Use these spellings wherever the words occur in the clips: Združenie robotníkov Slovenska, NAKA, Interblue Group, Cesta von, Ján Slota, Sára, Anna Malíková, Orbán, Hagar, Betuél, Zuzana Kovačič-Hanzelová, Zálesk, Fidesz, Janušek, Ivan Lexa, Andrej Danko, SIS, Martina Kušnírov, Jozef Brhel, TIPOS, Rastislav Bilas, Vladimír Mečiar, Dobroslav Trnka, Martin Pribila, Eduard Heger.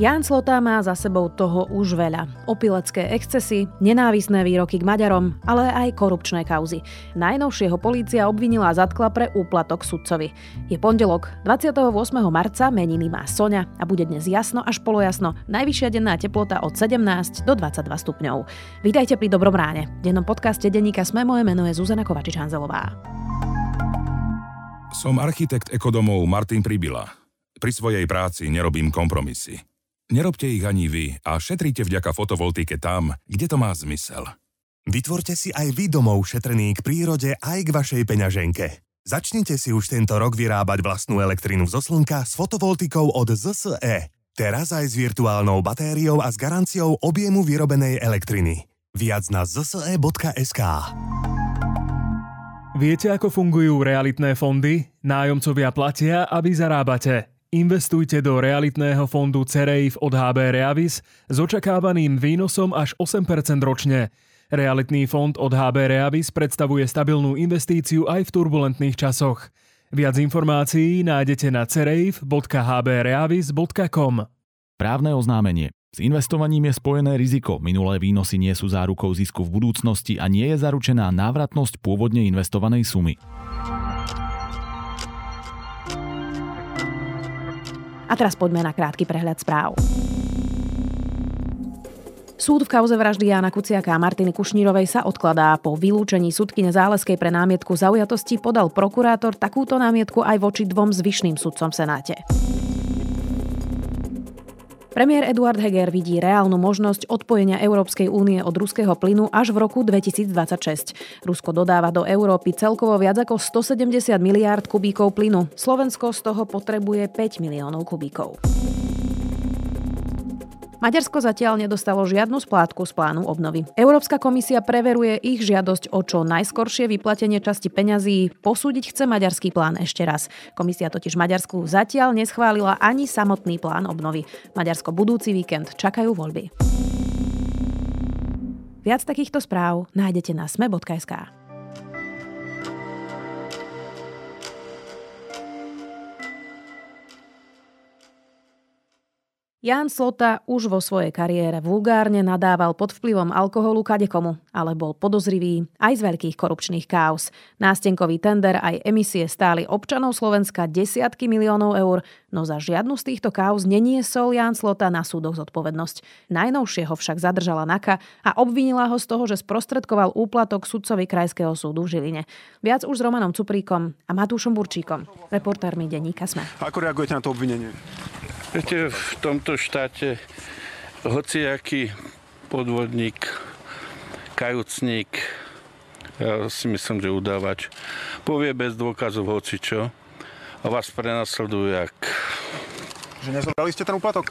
Ján Slota má za sebou toho už veľa. Opilecké excesy, nenávisné výroky k Maďarom, ale aj korupčné kauzy. Najnovšie ho polícia obvinila a zatkla pre úplatok sudcovi. Je pondelok, 28. marca, meniny má Soňa a bude dnes jasno až polojasno, najvyššia denná teplota od 17 do 22 stupňov. Vítajte pri Dobrom ráne. V dennom podcaste denníka SME moje meno je Zuzana Kovačič-Hanzelová. Som architekt ekodomov Martin Pribila. Pri svojej práci nerobím kompromisy. Nerobte ich ani vy a šetrite vďaka fotovoltike tam, kde to má zmysel. Vytvorte si aj vy domov šetrný k prírode aj k vašej peňaženke. Začnite si už tento rok vyrábať vlastnú elektrinu zo slnka s fotovoltikou od ZSE. Teraz aj s virtuálnou batériou a s garanciou objemu vyrobenej elektriny. Viac na zse.sk. Viete, ako fungujú realitné fondy? Nájomcovia platia, aby zarábate. Investujte do realitného fondu Cereif od HB Reavis s očakávaným výnosom až 8% ročne. Realitný fond od HB Reavis predstavuje stabilnú investíciu aj v turbulentných časoch. Viac informácií nájdete na cereif.hbreavis.com. Právne oznámenie. S investovaním je spojené riziko, minulé výnosy nie sú zárukou zisku v budúcnosti a nie je zaručená návratnosť pôvodne investovanej sumy. A teraz poďme na krátky prehľad správ. Súd v kauze vraždy Jána Kuciaka a Martiny Kušnírovej sa odkladá. Po vylúčení sudkyne Záleskej pre námietku zaujatosti podal prokurátor takúto námietku aj voči dvom zvyšným sudcom v Senáte. Premiér Eduard Heger vidí reálnu možnosť odpojenia Európskej únie od ruského plynu až v roku 2026. Rusko dodáva do Európy celkovo viac ako 170 miliárd kubíkov plynu. Slovensko z toho potrebuje 5 miliónov kubíkov. Maďarsko zatiaľ nedostalo žiadnu splátku z plánu obnovy. Európska komisia preveruje ich žiadosť o čo najskoršie vyplatenie časti peňazí. Posúdiť chce maďarský plán ešte raz. Komisia totiž Maďarsku zatiaľ neschválila ani samotný plán obnovy. Maďarsko budúci víkend čakajú voľby. Viac takýchto správ nájdete na sme.sk. Ján Slota už vo svojej kariére vulgárne nadával pod vplyvom alkoholu kadekomu, ale bol podozrivý aj z veľkých korupčných káuz. Nástenkový tender aj emisie stáli občanov Slovenska desiatky miliónov eur, no za žiadnu z týchto káuz neniesol Ján Slota na súdoch zodpovednosť. Najnovšie ho však zadržala NAKA a obvinila ho z toho, že sprostredkoval úplatok sudcovi Krajského súdu v Žiline. Viac už s Romanom Cupríkom a Matúšom Burčíkom, reportérmi denníka SME. Ako reagujete na to obvinenie? Viete, v tomto štáte hociaký podvodník, kajúcník, ja si myslím, že udávač, povie bez dôkazov hocičo a vás prenasleduje ak... Že nezobrali ste ten úplatok?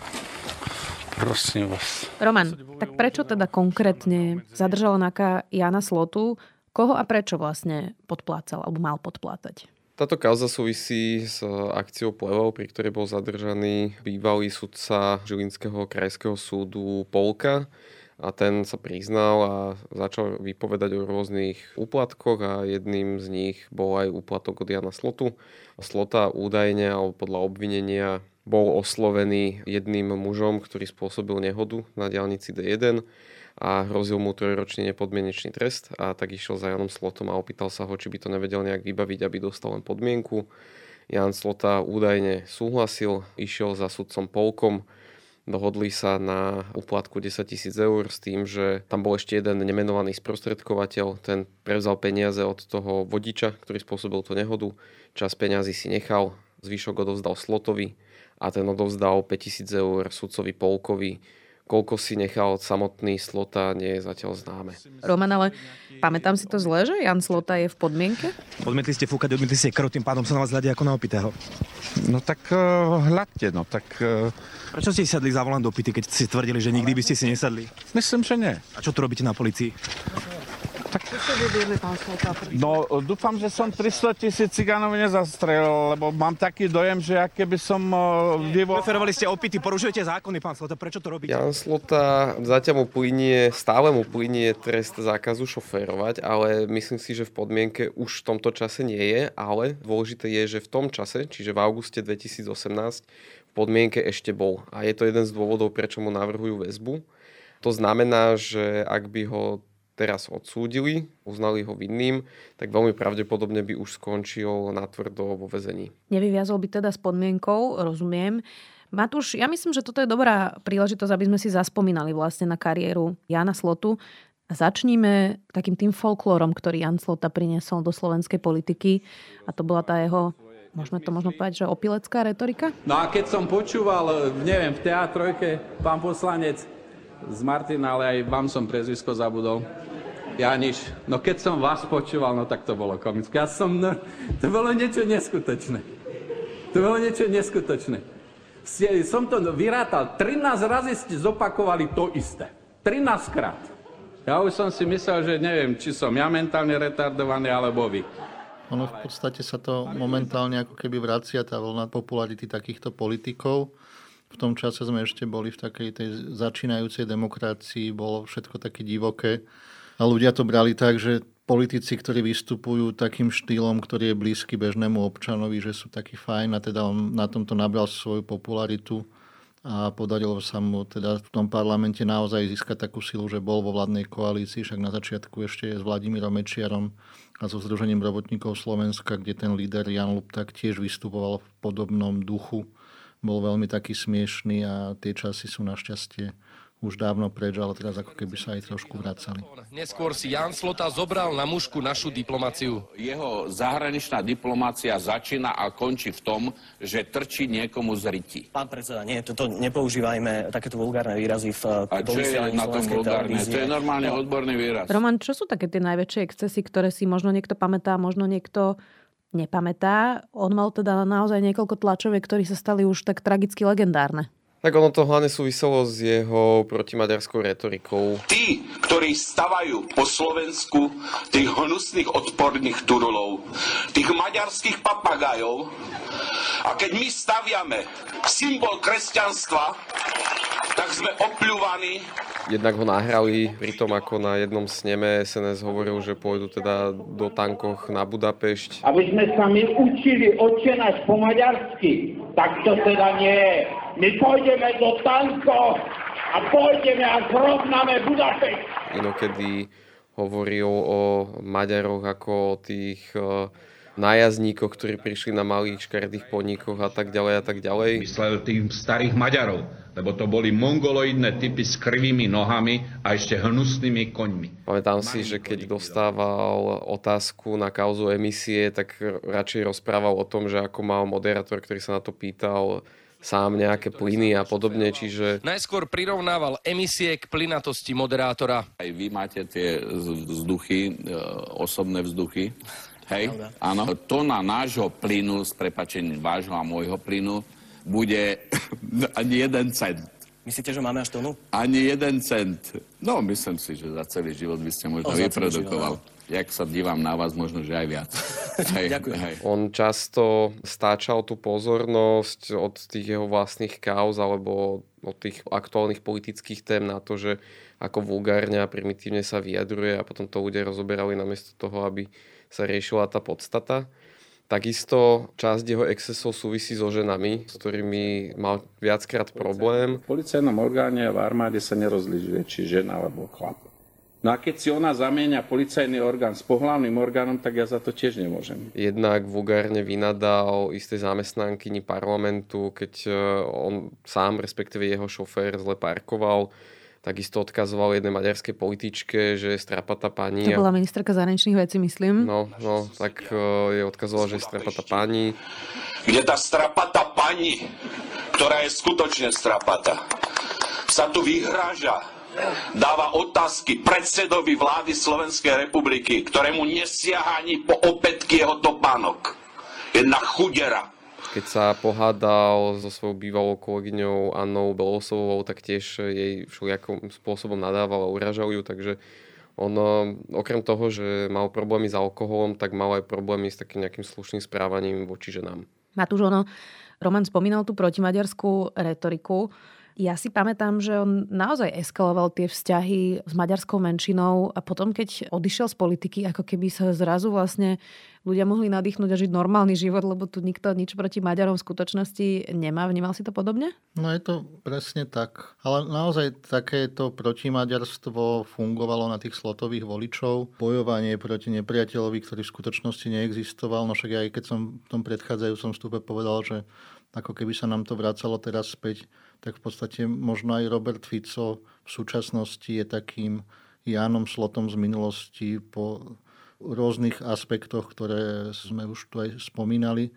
Prosím vás. Roman, tak prečo teda konkrétne zadržala NAKA Jána Slotu? Koho a prečo vlastne podplácal alebo mal podplátať? Táto kauza súvisí s akciou plevov, pri ktorej bol zadržaný bývalý sudca Žilinského krajského súdu Polka a ten sa priznal a začal vypovedať o rôznych úplatkoch a jedným z nich bol aj úplatok od Jána Slotu. Slota údajne, alebo podľa obvinenia, bol oslovený jedným mužom, ktorý spôsobil nehodu na diaľnici D1 a hrozil mu 3-ročný nepodmienečný trest a tak išiel za Jánom Slotom a opýtal sa ho, či by to nevedel nejak vybaviť, aby dostal len podmienku. Ján Slota údajne súhlasil, išiel za sudcom Polkom, dohodli sa na úplatku 10 000 eur s tým, že tam bol ešte jeden nemenovaný sprostredkovateľ, ten prevzal peniaze od toho vodiča, ktorý spôsobil tú nehodu, časť peňazí si nechal, zvyšok odovzdal Slotovi a ten odovzdal 5 000 eur sudcovi Polkovi. Koľko si nechal samotný Slota, nie je zatiaľ známe. Roman, ale pamätám si to zle, že Ján Slota je v podmienke? Odmietli ste fúkať, odmietli ste krv, tým pádom sa na vás hľadia ako na opitého. No tak hľadte, no tak... Prečo ste sadli za volant do pity, keď ste tvrdili, že nikdy by ste si nesadli? Myslím, že nie. A čo tu robíte na polícii? Tak Čo ste vyviedli, pán Slota? No, dúfam, že som 300 000 cigánov nezastrelil, lebo mám taký dojem, že aké by som preferovali ste opity, porušujete zákony, pán Slota, prečo to robíte? Ján Slota, zatiaľ mu plynie, stále mu plynie trest zákazu šoférovať, ale myslím si, že v podmienke už v tomto čase nie je, ale dôležité je, že v tom čase, čiže v auguste 2018, v podmienke ešte bol. A je to jeden z dôvodov, prečo mu navrhujú väzbu. To znamená, že ak by ho teraz odsúdili, uznali ho vinným, tak veľmi pravdepodobne by už skončil natvrdo vo väzení. Nevyviazol by teda s podmienkou, rozumiem. Matúš, ja myslím, že toto je dobrá príležitosť, aby sme si zaspomínali vlastne na kariéru Jána Slotu. Začníme takým tým folklórom, ktorý Ján Slota priniesol do slovenskej politiky, a to bola tá jeho, možno povedať, že opilecká retorika. No a keď som počúval, neviem, v teatrojke, pán poslanec z Martina, ale aj vám som prezvisko zabudol. Janiš, no keď som vás počúval, no tak to bolo komické. To bolo niečo neskutočné. Som to vyrátal. 13 razy ste zopakovali to isté. 13 krát. Ja už som si myslel, že neviem, či som ja mentálne retardovaný, alebo vy. Ono v podstate sa to momentálne ako keby vracia, tá voľna popularity takýchto politikov. V tom čase sme ešte boli v takej tej začínajúcej demokracii, bolo všetko také divoké a ľudia to brali tak, že politici, ktorí vystupujú takým štýlom, ktorý je blízky bežnému občanovi, že sú takí fajn, a teda on na tomto nabral svoju popularitu a podarilo sa mu teda v tom parlamente naozaj získať takú silu, že bol vo vládnej koalícii, však na začiatku ešte s Vladimírom Mečiarom a so Združením robotníkov Slovenska, kde ten líder Jan Lúb taktiež vystupoval v podobnom duchu. Bol veľmi taký smiešný a tie časy sú našťastie už dávno preč, ale teraz ako keby sa aj trošku vracali. Neskôr si Ján Slota zobral na mušku našu diplomáciu. Jeho zahraničná diplomácia začína a končí v tom, že trčí niekomu z ryti. Pán predseda, nie, toto nepoužívajme takéto vulgárne výrazy v vysielaní slovenskej televízie. To je normálne odborný výraz. Roman, čo sú také tie najväčšie excesy, ktoré si možno niekto pamätá, možno niekto nepamätá? On mal teda naozaj niekoľko tlačoviek, ktorí sa stali už tak tragicky legendárne. Tak ono to hlavne súviselo s jeho protimaďarskou retorikou. Tí, ktorí stavajú po Slovensku tých hnusných odporných turulov, tých maďarských papagájov, a keď my staviame symbol kresťanstva, tak sme opľúvaní. Jednak ho nahrali pri tom, ako na jednom sneme SNS hovoril, že pôjdu teda do tankoch na Budapešť. Aby sme sa my učili odčenať po maďarsky, tak to teda nie. My pôjdeme do tankov a pôjdeme a zrovnáme Budapešť. Inokedy hovoril o Maďaroch ako o tých nájazdníkoch, ktorí prišli na malých škaredých podnikoch a tak ďalej a tak ďalej. Myslel tým starých Maďarov, lebo to boli mongoloidné typy s krvými nohami a ešte hnusnými koňmi. Pamätám si, že keď dostával otázku na kauzu emisie, tak radšej rozprával o tom, že ako mal moderátor, ktorý sa na to pýtal, sám nejaké plyny a podobne, čiže najskôr prirovnával emisie k plynatosti moderátora. Aj vy máte tie vzduchy, osobné vzduchy. Hej, áno. Tona nášho plynu, s prepáčením vášho a môjho plynu, bude ani 1 cent. Myslíte, že máme až tonu? Ani 1 cent. No, myslím si, že za celý život by ste možno vyprodukoval. Jak sa dívam na vás, možno, že aj viac. Hej. On často stáčal tú pozornosť od tých jeho vlastných kauz alebo od tých aktuálnych politických tém na to, že ako vulgárne a primitívne sa vyjadruje, a potom to ľudia rozoberali namiesto toho, aby sa riešila tá podstata. Takisto časť jeho excesov súvisí so ženami, s ktorými mal viackrát problém. V policajnom orgáne a v armáde sa nerozlišuje, či žena alebo chlap. No a keď si ona zamieňa policajný orgán s pohlavným orgánom, tak ja za to tiež nemôžem. Jednak vulgárne vynadal istej zamestnankyni parlamentu, keď on sám, respektíve jeho šofér, zle parkoval. Takisto odkazoval jednej maďarskej političke, že je strapatá pani. To bola ministerka zahraničných vecí, myslím. No, tak je odkazoval, že je strapatá pani. Kde tá strapatá pani, ktorá je skutočne strapatá, sa tu vyhráža, dáva otázky predsedovi vlády Slovenskej republiky, ktorému nesiaha ani po opätky jeho topánok. Jedna chudera. Keď sa pohádal so svojou bývalou kolegyňou Annou Belousovou, tak tiež jej všelijakým spôsobom nadával a uražal ju, takže On okrem toho, že mal problémy s alkoholom, tak mal aj problémy s takým nejakým slušným správaním voči ženám. Matúš, Roman spomínal tú protimaďarskú retoriku. Ja si pamätám, že on naozaj eskaloval tie vzťahy s maďarskou menšinou a potom, keď odišiel z politiky, ako keby sa zrazu vlastne ľudia mohli nadýchnúť a žiť normálny život, lebo tu nikto nič proti Maďarom v skutočnosti nemá. Vnímal si to podobne? No je to presne tak. Ale naozaj takéto protimaďarstvo fungovalo na tých slotových voličov. Bojovanie proti nepriateľovi, ktorý v skutočnosti neexistoval. No však aj keď som v tom predchádzajúcom vstupe povedal, že ako keby sa nám to vracalo teraz späť, tak v podstate možno aj Robert Fico v súčasnosti je takým Jánom Slotom z minulosti po rôznych aspektoch, ktoré sme už tu aj spomínali.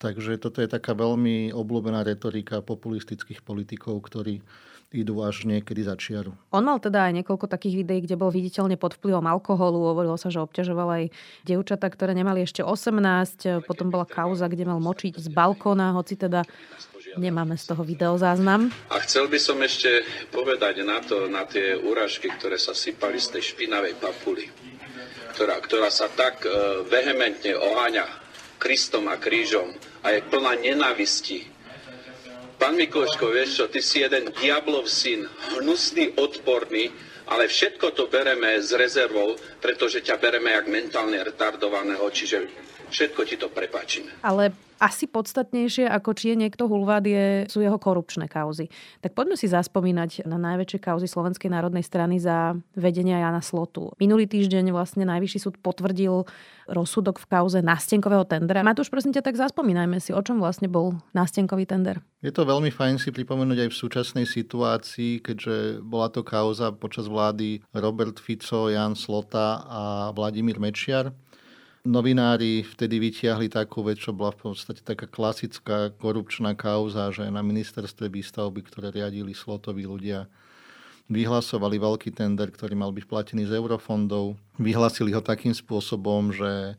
Takže toto je taká veľmi obľúbená retorika populistických politikov, ktorí idú až niekedy za čiaru. On mal teda aj niekoľko takých videí, kde bol viditeľne pod vplyvom alkoholu. Hovorilo sa, že obťažoval aj dievčatá, ktoré nemali ešte 18. Potom bola kauza, kde mal močiť z balkóna, hoci teda nemáme z toho videozáznam. A chcel by som ešte povedať na tie urážky, ktoré sa sypali z tej špinavej papuly, ktorá sa tak vehementne oháňa Kristom a krížom a je plná nenávisti. Pán Mikloško, vieš čo, ty si jeden diablov syn, hnusný, odporný, ale všetko to bereme s rezervou, pretože ťa bereme jak mentálne retardovaného, čiže všetko ti to prepáčime. Ale asi podstatnejšie, ako či je niekto hulvát, sú jeho korupčné kauzy. Tak poďme si zaspomínať na najväčšie kauzy Slovenskej národnej strany za vedenia Jána Slotu. Minulý týždeň vlastne Najvyšší súd potvrdil rozsudok v kauze nástenkového tendera. Matúš, prosím ťa, tak zaspomínajme si, o čom vlastne bol nástenkový tender. Je to veľmi fajn si pripomenúť aj v súčasnej situácii, keďže bola to kauza počas vlády Robert Fico, Ján Slota a Vladimír Mečiar. Novinári vtedy vytiahli takú vec, čo bola v podstate taká klasická korupčná kauza, že na ministerstve výstavby, ktoré riadili Slotoví ľudia, vyhlasovali veľký tender, ktorý mal byť platený z eurofondov. Vyhlasili ho takým spôsobom, že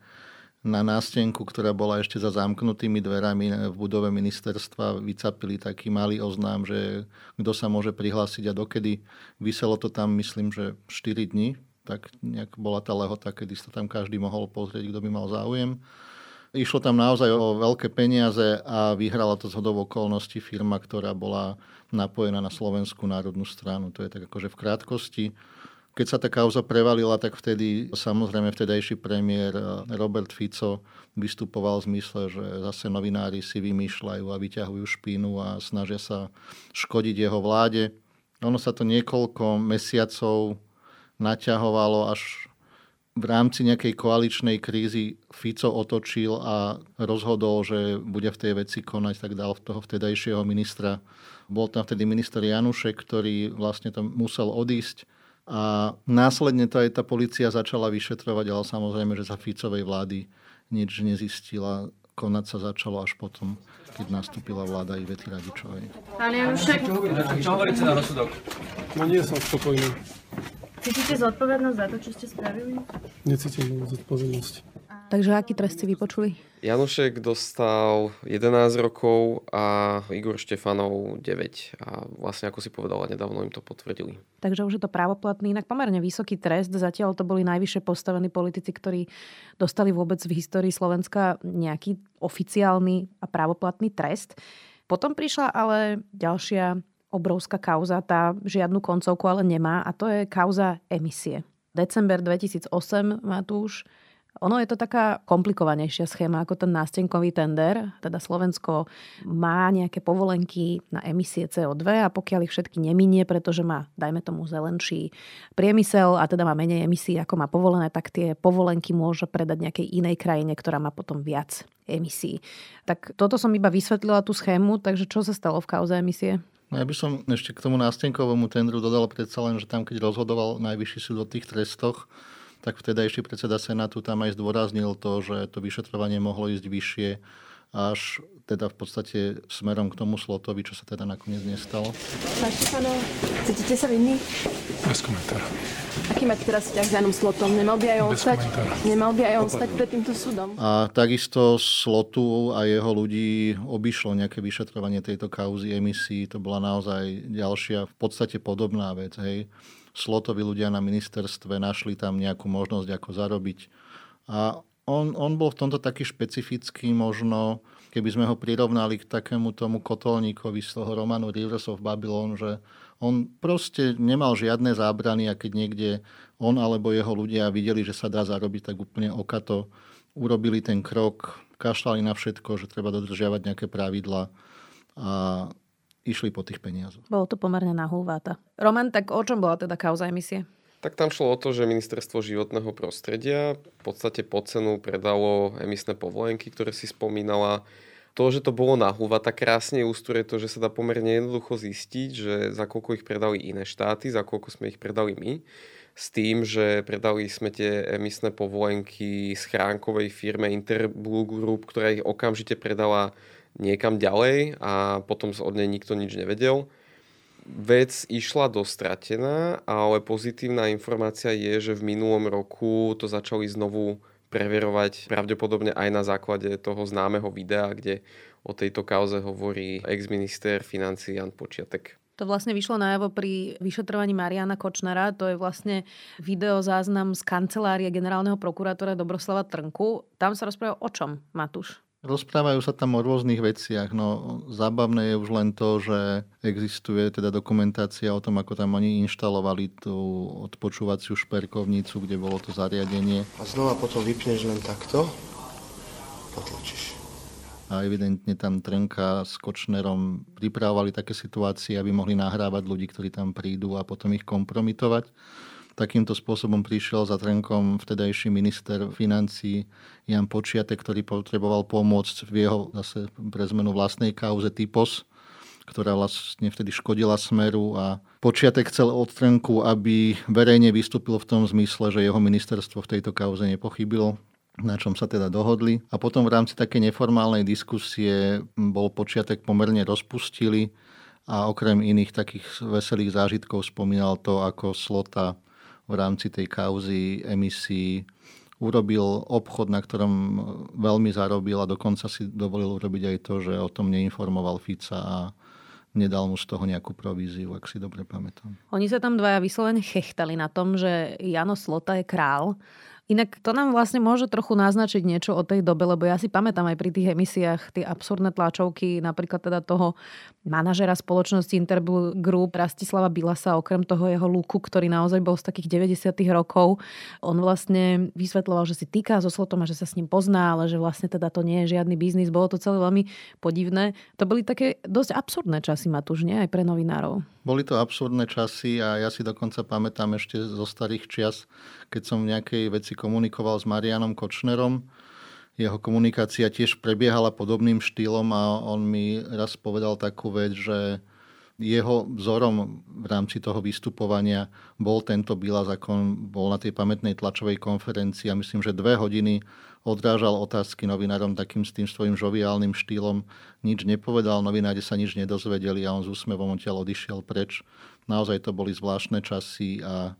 na nástenku, ktorá bola ešte za zamknutými dverami v budove ministerstva, vycapili taký malý oznám, že kto sa môže prihlásiť a dokedy. Viselo to tam, myslím, že 4 dní. Tak nejak bola tá lehota, kedy sa tam každý mohol pozrieť, kto by mal záujem. Išlo tam naozaj o veľké peniaze a vyhrala to zhodou okolností firma, ktorá bola napojená na Slovenskú národnú stranu. To je tak akože v krátkosti. Keď sa tá kauza prevalila, tak vtedy samozrejme vtedajší premiér Robert Fico vystupoval v zmysle, že zase novinári si vymýšľajú a vyťahujú špínu a snažia sa škodiť jeho vláde. Ono sa to niekoľko mesiacov naťahovalo, až v rámci nejakej koaličnej krízy Fico otočil a rozhodol, že bude v tej veci konať, tak dal toho vtedajšieho ministra. Bol tam vtedy minister Janušek, ktorý vlastne tam musel odísť a následne to aj tá polícia začala vyšetrovať, ale samozrejme, že za Ficovej vlády nič nezistila. Konať sa začalo až potom, keď nastúpila vláda Ivety Radičovej. Pán Janušek, čo hovoríte na rozsudok? No nie som spokojný. Cítite zodpovednosť za to, čo ste spravili? Necítim zodpovednosť. Takže aký trest si vypočuli? Janušek dostal 11 rokov a Igor Štefanov 9. A vlastne, ako si povedala, nedávno im to potvrdili. Takže už je to právoplatný, inak pomerne vysoký trest. Zatiaľ to boli najvyššie postavení politici, ktorí dostali vôbec v histórii Slovenska nejaký oficiálny a právoplatný trest. Potom prišla ale ďalšia obrovská kauza, tá žiadnu koncovku ale nemá, a to je kauza emisie. December 2008, Matúš. Ono je to taká komplikovanejšia schéma ako ten nástenkový tender. Teda Slovensko má nejaké povolenky na emisie CO2 a pokiaľ ich všetky neminie, pretože má, dajme tomu, zelenší priemysel a teda má menej emisí, ako má povolené, tak tie povolenky môže predať nejakej inej krajine, ktorá má potom viac emisí. Tak toto som iba vysvetlila tú schému, takže čo sa stalo v kauze emisie? No ja by som ešte k tomu nástenkovému tendru dodal predsa len, že tam, keď rozhodoval Najvyšší súd o tých trestoch, tak vtedajší predseda Senátu tam aj zdôraznil to, že to vyšetrovanie mohlo ísť vyššie až teda v podstate smerom k tomu Slotovi, čo sa teda nakoniec nestalo. Pán Štefanov, cítite sa vinný? Bez komentára. Aký máte teraz vzťah s Jánom Slotom? Nemal by aj on stať pred týmto súdom? A takisto Slotu a jeho ľudí obišlo nejaké vyšetrovanie tejto kauzy emisí. To bola naozaj ďalšia, v podstate podobná vec. Hej. Slotovi ľudia na ministerstve našli tam nejakú možnosť, ako zarobiť. A on bol v tomto taký špecifický možno. Keby sme ho prirovnali k takému tomu kotolníkovi z toho románu Rivers of Babylon, že on proste nemal žiadne zábrany a keď niekde on alebo jeho ľudia videli, že sa dá zarobiť, tak úplne okato urobili ten krok, kašľali na všetko, že treba dodržiavať nejaké pravidlá a išli po tých peniazoch. Bolo to pomerne nahúváta. Roman, tak o čom bola teda kauza emisie? Tak tam šlo o to, že ministerstvo životného prostredia v podstate po cenu predalo emisné povolenky, ktoré si spomínala. To, že to bolo nahúvata, krásne ilustruje to, že sa dá pomerne jednoducho zistiť, že za koľko ich predali iné štáty, za koľko sme ich predali my. S tým, že predali sme tie emisné povolenky schránkovej firme Interblue Group, ktorá ich okamžite predala niekam ďalej a potom od nej nikto nič nevedel. Vec išla dostratená, ale pozitívna informácia je, že v minulom roku to začali znovu preverovať pravdepodobne aj na základe toho známeho videa, kde o tejto kauze hovorí ex-minister financií Ján Počiatek. To vlastne vyšlo najavo pri vyšetrovaní Mariana Kočnara. To je vlastne videozáznam z kancelárie generálneho prokurátora Dobroslava Trnku. Tam sa rozpráva o čom, Matúš? Rozprávajú sa tam o rôznych veciach. No, zábavné je už len to, že existuje teda dokumentácia o tom, ako tam oni inštalovali tú odpočúvaciu šperkovnicu, kde bolo to zariadenie. A znova potom vypneš len takto, potlačíš. A evidentne tam Trnka s Kočnerom pripravovali také situácie, aby mohli nahrávať ľudí, ktorí tam prídu a potom ich kompromitovať. Takýmto spôsobom prišiel za Trnkom vtedajší minister financií Ján Počiatek, ktorý potreboval pomôcť v jeho zase pre zmenu vlastnej kauze TIPOS, ktorá vlastne vtedy škodila Smeru a Počiatek chcel od Trnku, aby verejne vystúpil v tom zmysle, že jeho ministerstvo v tejto kauze nepochybilo, na čom sa teda dohodli. A potom v rámci takej neformálnej diskusie bol Počiatek pomerne rozpustili a okrem iných takých veselých zážitkov spomínal to, ako Slota v rámci tej kauzy emisí urobil obchod, na ktorom veľmi zarobil a dokonca si dovolil urobiť aj to, že o tom neinformoval Fica a nedal mu z toho nejakú províziu, ak si dobre pamätám. Oni sa tam dvaja vyslovene chechtali na tom, že Jano Slota je král. Inak to nám vlastne môže trochu naznačiť niečo o tej dobe, lebo ja si pamätám aj pri tých emisiách tie absurdné tlačovky, napríklad teda toho manažera spoločnosti Interblue Group Rastislava Bilasa, okrem toho jeho lúku, ktorý naozaj bol z takých 90. rokov. On vlastne vysvetľoval, že si týka so Slotom a že sa s ním pozná, ale že vlastne teda to nie je žiadny biznis. Bolo to celé veľmi podivné. To boli také dosť absurdné časy, Matúš, nie? Aj pre novinárov. Boli to absurdné časy a ja si dokonca pamätám ešte zo starých čias, keď som v nejakej veci komunikoval s Marianom Kočnerom. Jeho komunikácia tiež prebiehala podobným štýlom a on mi raz povedal takú vec, že jeho vzorom v rámci toho vystupovania bol tento Bilas, ako bol na tej pamätnej tlačovej konferencii a myslím, že 2 hodiny odrážal otázky novinárom takým s tým svojím žoviálnym štýlom. Nič nepovedal, novinári sa nič nedozvedeli a on s úsmevom odtiaľ odišiel preč. Naozaj to boli zvláštne časy a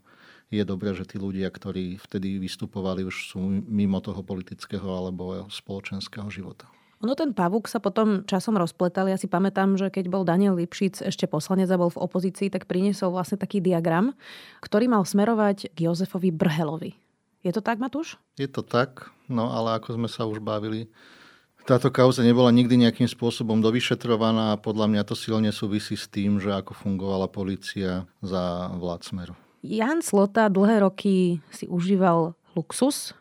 je dobré, že tí ľudia, ktorí vtedy vystupovali, už sú mimo toho politického alebo spoločenského života. Ono ten pavúk sa potom časom rozpletal. Ja si pamätám, že keď bol Daniel Lipšic ešte poslanec a bol v opozícii, tak priniesol vlastne taký diagram, ktorý mal smerovať k Jozefovi Brhelovi. Je to tak, Matúš? Je to tak, no ale ako sme sa už bavili, táto kauza nebola nikdy nejakým spôsobom dovyšetrovaná a podľa mňa to silne súvisí s tým, že ako fungovala polícia za vlád Smeru. Ján Slota dlhé roky si užíval luxus,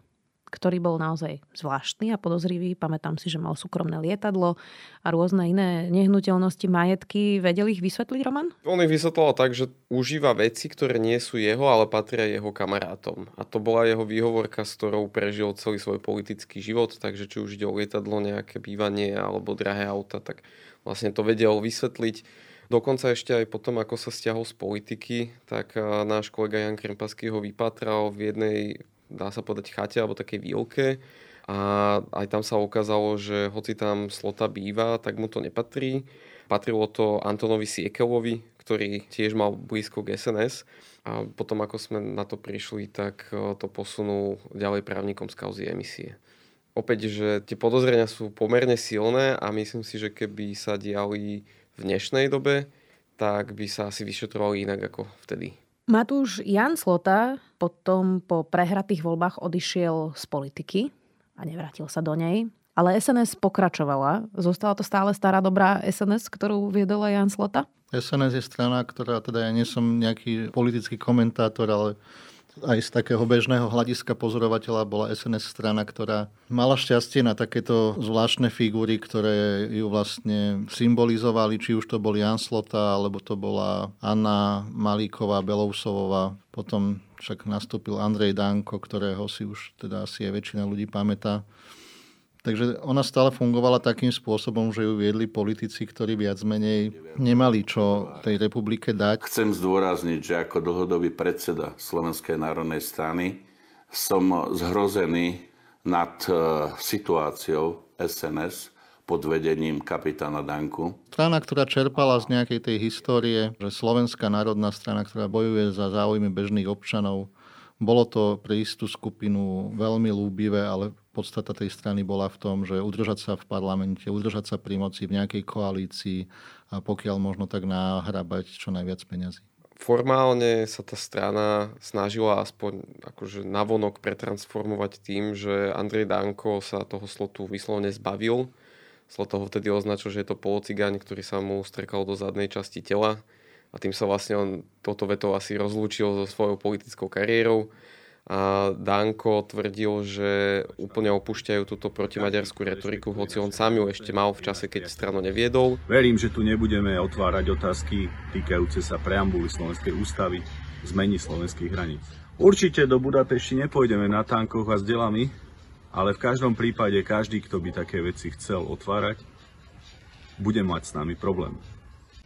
ktorý bol naozaj zvláštny a podozrivý. Pamätám si, že mal súkromné lietadlo a rôzne iné nehnuteľnosti, majetky. Vedel ich vysvetliť, Roman? On ich vysvetloval tak, že užíva veci, ktoré nie sú jeho, ale patria jeho kamarátom. A to bola jeho výhovorka, s ktorou prežil celý svoj politický život. Takže či už ide o lietadlo, nejaké bývanie alebo drahé auta, tak vlastne to vedel vysvetliť. Dokonca ešte aj potom, ako sa stiahol z politiky, tak náš kolega Jan Krmpaský ho vypatral v jednej, dá sa povedať, chate alebo takej výlke a A aj tam sa ukázalo, že hoci tam Slota býva, tak mu to nepatrí. Patrilo to Antonovi Siekelovi, ktorý tiež mal blízko k SNS. A potom, ako sme na to prišli, tak to posunul ďalej právnikom z kauzy emisie. Opäť, že tie podozrenia sú pomerne silné a myslím si, že keby sa diali v dnešnej dobe, tak by sa asi vyšetrovali inak ako vtedy. Matúš, Ján Slota potom po prehratých voľbách odišiel z politiky a nevrátil sa do nej. Ale SNS pokračovala. Zostala to stále stará dobrá SNS, ktorú viedol Ján Slota? SNS je strana, ktorá, teda ja nie som nejaký politický komentátor, ale aj z takého bežného hľadiska pozorovateľa bola SNS strana, ktorá mala šťastie na takéto zvláštne figúry, ktoré ju vlastne symbolizovali, či už to bol Ján Slota, alebo to bola Anna Malíková, Belousovová. Potom však nastúpil Andrej Danko, ktorého si už teda asi aj väčšina ľudí pamätá. Takže ona stále fungovala takým spôsobom, že ju viedli politici, ktorí viac menej nemali čo tej republike dať. Chcem zdôrazniť, že ako dlhodobý predseda Slovenskej národnej strany som zhrozený nad situáciou SNS pod vedením kapitána Danku. Strana, ktorá čerpala z nejakej tej histórie, že Slovenská národná strana, ktorá bojuje za záujmy bežných občanov, bolo to pre istú skupinu veľmi ľúbivé, ale podstata tej strany bola v tom, že udržať sa v parlamente, udržať sa pri moci v nejakej koalícii a pokiaľ možno tak nahrabať čo najviac peňazí. Formálne sa tá strana snažila aspoň akože navonok pretransformovať tým, že Andrej Danko sa toho Slotu vyslovne zbavil. Slota ho vtedy označil, že je to polocigáň, ktorý sa mu strekal do zadnej časti tela. A tým sa vlastne on toto vetou asi rozlúčil so svojou politickou kariérou. A Danko tvrdil, že úplne opúšťajú túto protimaďarskú retoriku, hoci on sám ju ešte mal v čase, keď stranu neviedol. Verím, že tu nebudeme otvárať otázky týkajúce sa preambuly slovenskej ústavy, zmeny slovenských hraníc. Určite do Budapešti nepôjdeme na tankoch a s delami, ale v každom prípade každý, kto by také veci chcel otvárať, bude mať s nami problém.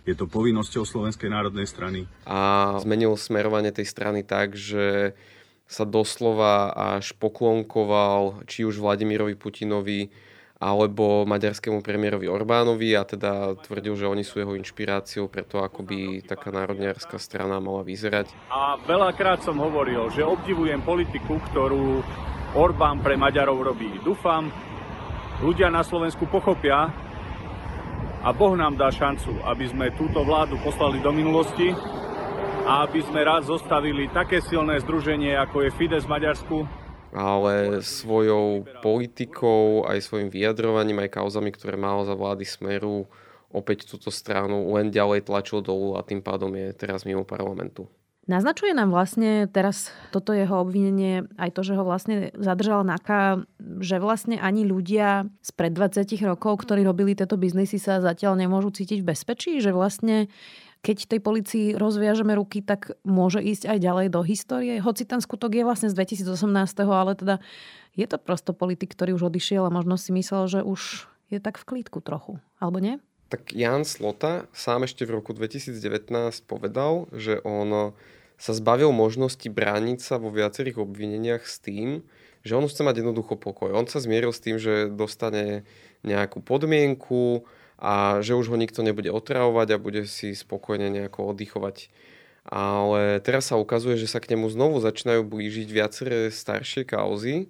Je to povinnosťou Slovenskej národnej strany. A zmenil smerovanie tej strany tak, že sa doslova až poklonkoval či už Vladimirovi Putinovi alebo maďarskému premiérovi Orbánovi a teda tvrdil, že oni sú jeho inšpiráciou pre to, ako by taká národniarska strana mala vyzerať. A veľakrát som hovoril, že obdivujem politiku, ktorú Orbán pre Maďarov robí. Dúfam, ľudia na Slovensku pochopia, a Boh nám dá šancu, aby sme túto vládu poslali do minulosti a aby sme raz zostavili také silné združenie, ako je Fidesz v Maďarsku. Ale svojou politikou, aj svojim vyjadrovaním, aj kauzami, ktoré malo za vlády Smeru, opäť túto stranu len ďalej tlačil dolu a tým pádom je teraz mimo parlamentu. Naznačuje nám vlastne teraz toto jeho obvinenie, aj to, že ho vlastne zadržala NAKA, že vlastne ani ľudia spred 20 rokov, ktorí robili tieto biznisy, sa zatiaľ nemôžu cítiť v bezpečí, že vlastne keď tej polícii rozviažeme ruky, tak môže ísť aj ďalej do histórie. Hoci ten skutok je vlastne z 2018, ale teda je to prosto politik, ktorý už odišiel a možno si myslel, že už je tak v klídku trochu, alebo nie? Tak Ján Slota sám ešte v roku 2019 povedal, že on sa zbavil možnosti brániť sa vo viacerých obvineniach s tým, že on chce mať jednoducho pokoj. On sa zmieril s tým, že dostane nejakú podmienku a že už ho nikto nebude otravovať a bude si spokojne nejako oddychovať. Ale teraz sa ukazuje, že sa k nemu znovu začínajú blížiť viaceré staršie kauzy.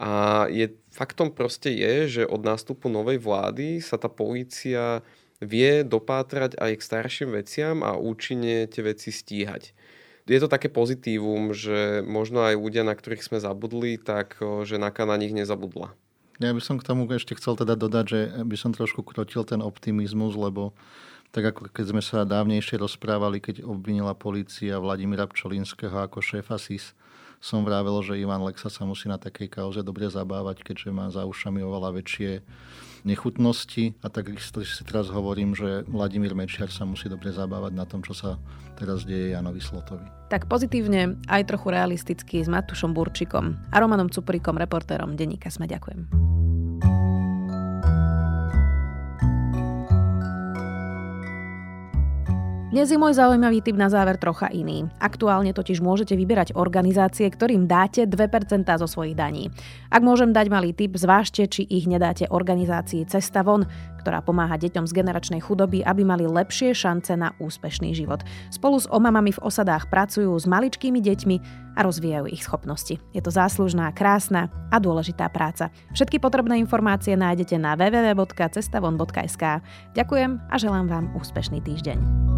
A faktom proste je, že od nástupu novej vlády sa tá polícia vie dopátrať aj k starším veciam a účinne tie veci stíhať. Je to také pozitívum, že možno aj ľudia, na ktorých sme zabudli, tak že NAKA na nich nezabudla. Ja by som k tomu ešte chcel teda dodať, že by som trošku krotil ten optimizmus, lebo tak ako keď sme sa dávnejšie rozprávali, keď obvinila polícia Vladimíra Pčolinského ako šéfa SIS, som vravel, že Ivan Lexa sa musí na takej kauze dobre zabávať, keďže má za ušami oveľa väčšie nechutnosti. A takisto si teraz hovorím, že Vladimír Mečiar sa musí dobre zabávať na tom, čo sa teraz deje Jánovi Slotovi. Tak pozitívne, aj trochu realisticky s Matúšom Burčikom a Romanom Cupríkom, reportérom denníka SME. Ďakujem. Dnes je môj zaujímavý tip na záver trocha iný. Aktuálne totiž môžete vyberať organizácie, ktorým dáte 2% zo svojich daní. Ak môžem dať malý tip, zvážte, či ich nedáte organizácii Cesta von, ktorá pomáha deťom z generačnej chudoby, aby mali lepšie šance na úspešný život. Spolu s omamami v osadách pracujú s maličkými deťmi a rozvíjajú ich schopnosti. Je to záslužná, krásna a dôležitá práca. Všetky potrebné informácie nájdete na www.cestavon.sk. Ďakujem a želám vám úspešný týždeň.